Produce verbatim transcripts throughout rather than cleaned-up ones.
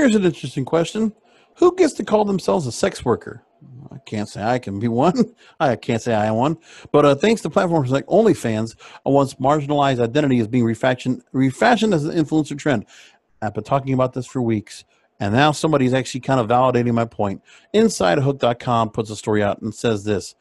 Here's an interesting question. Who gets to call themselves a sex worker? I can't say I can be one. I can't say I am one. But uh, thanks to platforms like OnlyFans, a once marginalized identity is being refashioned, refashioned as an influencer trend. I've been talking about this for weeks, and now somebody's actually kind of validating my point. Inside Hook dot com puts a story out and says this.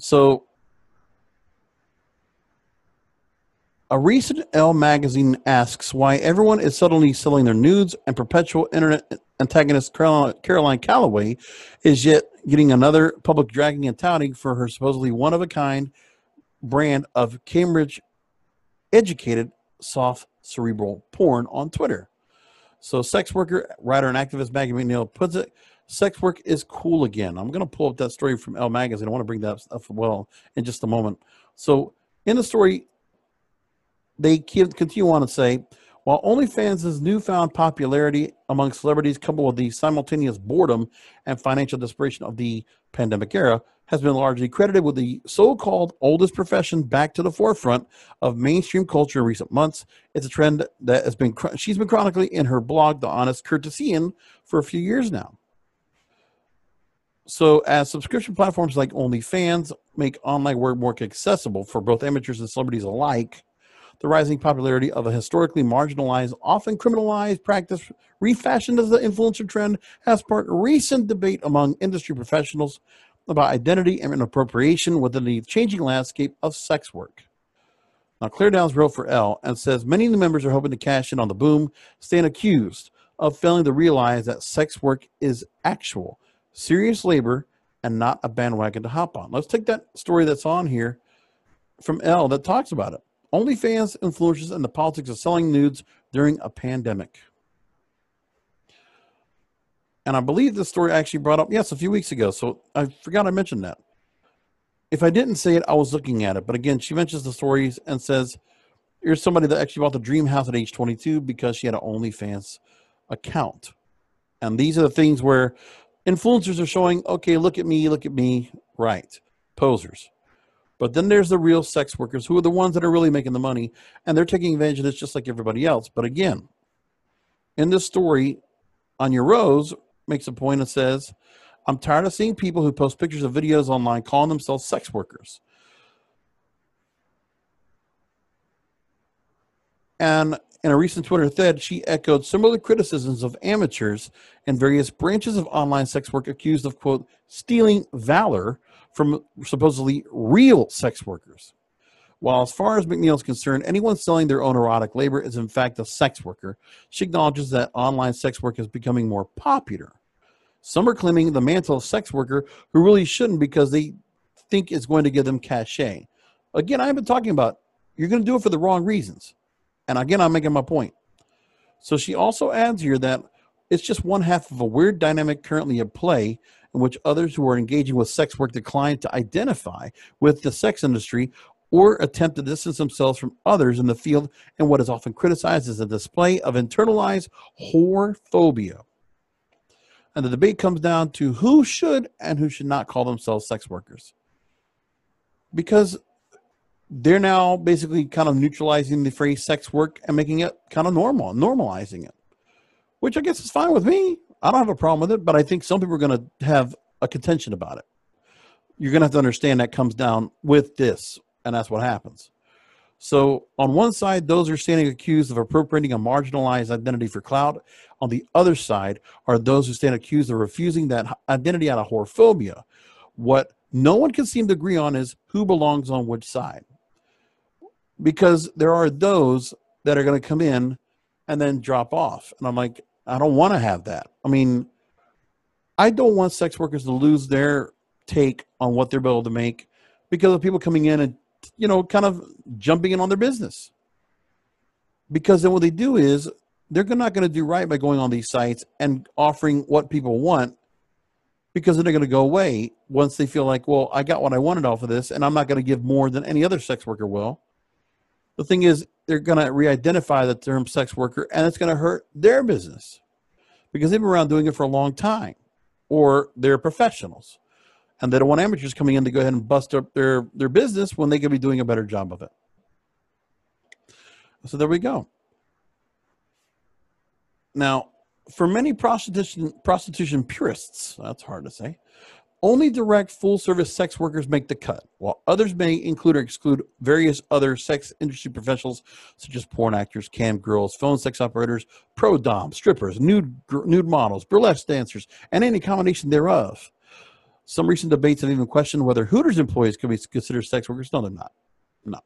So a recent Elle Magazine asks why everyone is suddenly selling their nudes, and perpetual internet antagonist Caroline Calloway is yet getting another public dragging and touting for her supposedly one-of-a-kind brand of Cambridge-educated soft cerebral porn on Twitter. So sex worker, writer, and activist Maggie McNeil puts it, sex work is cool again. I'm going to pull up that story from Elle Magazine. I want to bring that up well in just a moment. So in the story, they continue on to say, while OnlyFans' newfound popularity among celebrities coupled with the simultaneous boredom and financial desperation of the pandemic era has been largely credited with the so-called oldest profession back to the forefront of mainstream culture in recent months. It's a trend that has been she's been chronicling in her blog, The Honest Courtesan, for a few years now. So as subscription platforms like OnlyFans make online work more accessible for both amateurs and celebrities alike, the rising popularity of a historically marginalized, often criminalized practice, refashioned as the influencer trend, has sparked recent debate among industry professionals about identity and appropriation within the changing landscape of sex work. Now, Claire Downs wrote for Elle and says many of the members are hoping to cash in on the boom, staying accused of failing to realize that sex work is actual, serious labor, and not a bandwagon to hop on. Let's take that story that's on here from Elle that talks about it. OnlyFans influencers and the politics of selling nudes during a pandemic. And I believe this story I actually brought up, yes, a few weeks ago. So I forgot I mentioned that. If I didn't say it, I was looking at it. But again, she mentions the stories and says, here's somebody that actually bought the dream house at age twenty-two because she had an OnlyFans account. And these are the things where influencers are showing, okay, look at me, look at me, right? Posers. But then there's the real sex workers who are the ones that are really making the money, and they're taking advantage of this just like everybody else. But again, in this story, Anya Rose makes a point and says, I'm tired of seeing people who post pictures of videos online calling themselves sex workers. And in a recent Twitter thread, she echoed similar criticisms of amateurs and various branches of online sex work accused of, quote, stealing valor from supposedly real sex workers. While as far as McNeil is concerned, anyone selling their own erotic labor is in fact a sex worker, she acknowledges that online sex work is becoming more popular. Some are claiming the mantle of sex worker who really shouldn't because they think it's going to give them cachet. Again, I've been talking about, you're going to do it for the wrong reasons. And again, I'm making my point. So she also adds here that it's just one half of a weird dynamic currently at play in which others who are engaging with sex work decline to identify with the sex industry or attempt to distance themselves from others in the field and what is often criticized as a display of internalized whore phobia. And the debate comes down to who should and who should not call themselves sex workers. Because they're now basically kind of neutralizing the phrase sex work and making it kind of normal, normalizing it, which I guess is fine with me. I don't have a problem with it, but I think some people are going to have a contention about it. You're going to have to understand that comes down with this, and that's what happens. So on one side, those are standing accused of appropriating a marginalized identity for clout. On the other side are those who stand accused of refusing that identity out of whorephobia. What no one can seem to agree on is who belongs on which side, because there are those that are going to come in and then drop off. And I'm like, I don't want to have that. I mean, I don't want sex workers to lose their take on what they're able to make because of people coming in and, you know, kind of jumping in on their business. Because then what they do is they're not going to do right by going on these sites and offering what people want, because then they're going to go away once they feel like, well, I got what I wanted off of this and I'm not going to give more than any other sex worker will. The thing is, they're going to re-identify the term sex worker, and it's going to hurt their business because they've been around doing it for a long time, or they're professionals, and they don't want amateurs coming in to go ahead and bust up their, their business when they could be doing a better job of it. So there we go. Now, for many prostitution, prostitution purists, that's hard to say, only direct full-service sex workers make the cut, while others may include or exclude various other sex industry professionals, such as porn actors, cam girls, phone sex operators, pro-dom, strippers, nude, nude models, burlesque dancers, and any combination thereof. Some recent debates have even questioned whether Hooters employees could be considered sex workers. No, they're not. No.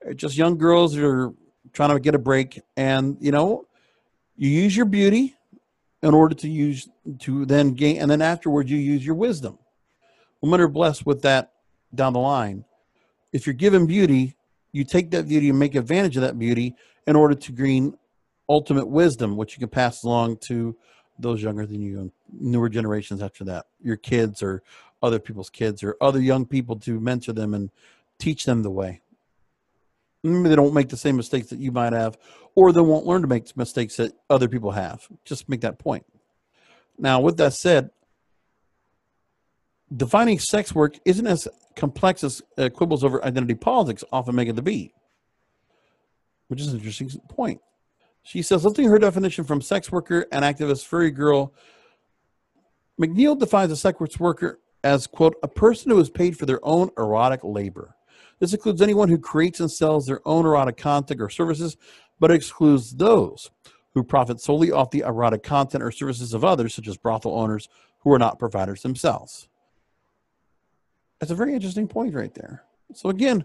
They're just young girls who are trying to get a break, and, you know, you use your beauty in order to use to then gain, and then afterwards you use your wisdom. Women are blessed with that down the line. If you're given beauty, you take that beauty and make advantage of that beauty in order to gain ultimate wisdom, which you can pass along to those younger than you, newer generations after that, your kids or other people's kids or other young people, to mentor them and teach them the way. Maybe they don't make the same mistakes that you might have, or they won't learn to make the mistakes that other people have. Just make that point. Now, with that said, defining sex work isn't as complex as uh, quibbles over identity politics often make it to be, which is an interesting point. She says, lifting her definition from sex worker and activist furry girl, McNeil defines a sex worker as, quote, a person who is paid for their own erotic labor. This includes anyone who creates and sells their own erotic content or services, but excludes those who profit solely off the erotic content or services of others, such as brothel owners who are not providers themselves. That's a very interesting point right there. So again,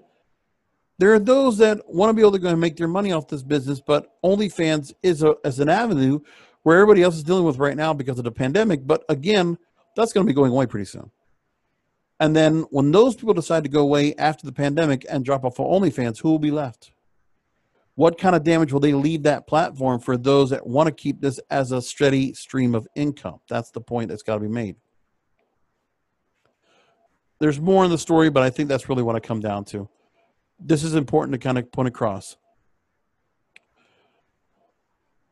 there are those that want to be able to go and make their money off this business, but OnlyFans is a, as an avenue where everybody else is dealing with right now because of the pandemic. But again, that's going to be going away pretty soon. And then when those people decide to go away after the pandemic and drop off of OnlyFans, who will be left? What kind of damage will they leave that platform for those that want to keep this as a steady stream of income? That's the point that's got to be made. There's more in the story, but I think that's really what I come down to. This is important to kind of point across.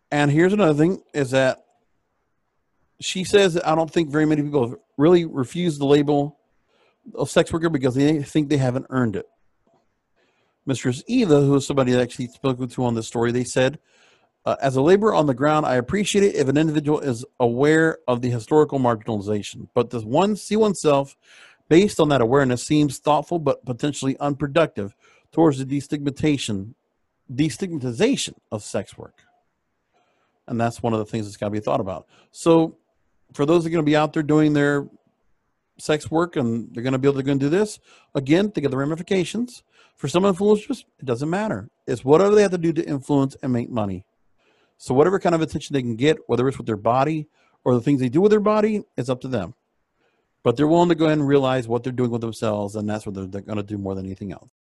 And here's another thing is that she says that I don't think very many people have really refused the label of sex worker because they think they haven't earned it. Mistress Eva, who is somebody that actually spoke to on this story, they said, uh, as a laborer on the ground, I appreciate it if an individual is aware of the historical marginalization, but does one see oneself based on that awareness seems thoughtful but potentially unproductive towards the destigmatization, destigmatization of sex work. And that's one of the things that's got to be thought about. So for those that are going to be out there doing their sex work and they're going to be able to go and do this again, think of the ramifications. For some influencers, it doesn't matter. It's whatever they have to do to influence and make money. So whatever kind of attention they can get, whether it's with their body or the things they do with their body, it's up to them, but they're willing to go ahead and realize what they're doing with themselves. And that's what they're, they're going to do more than anything else.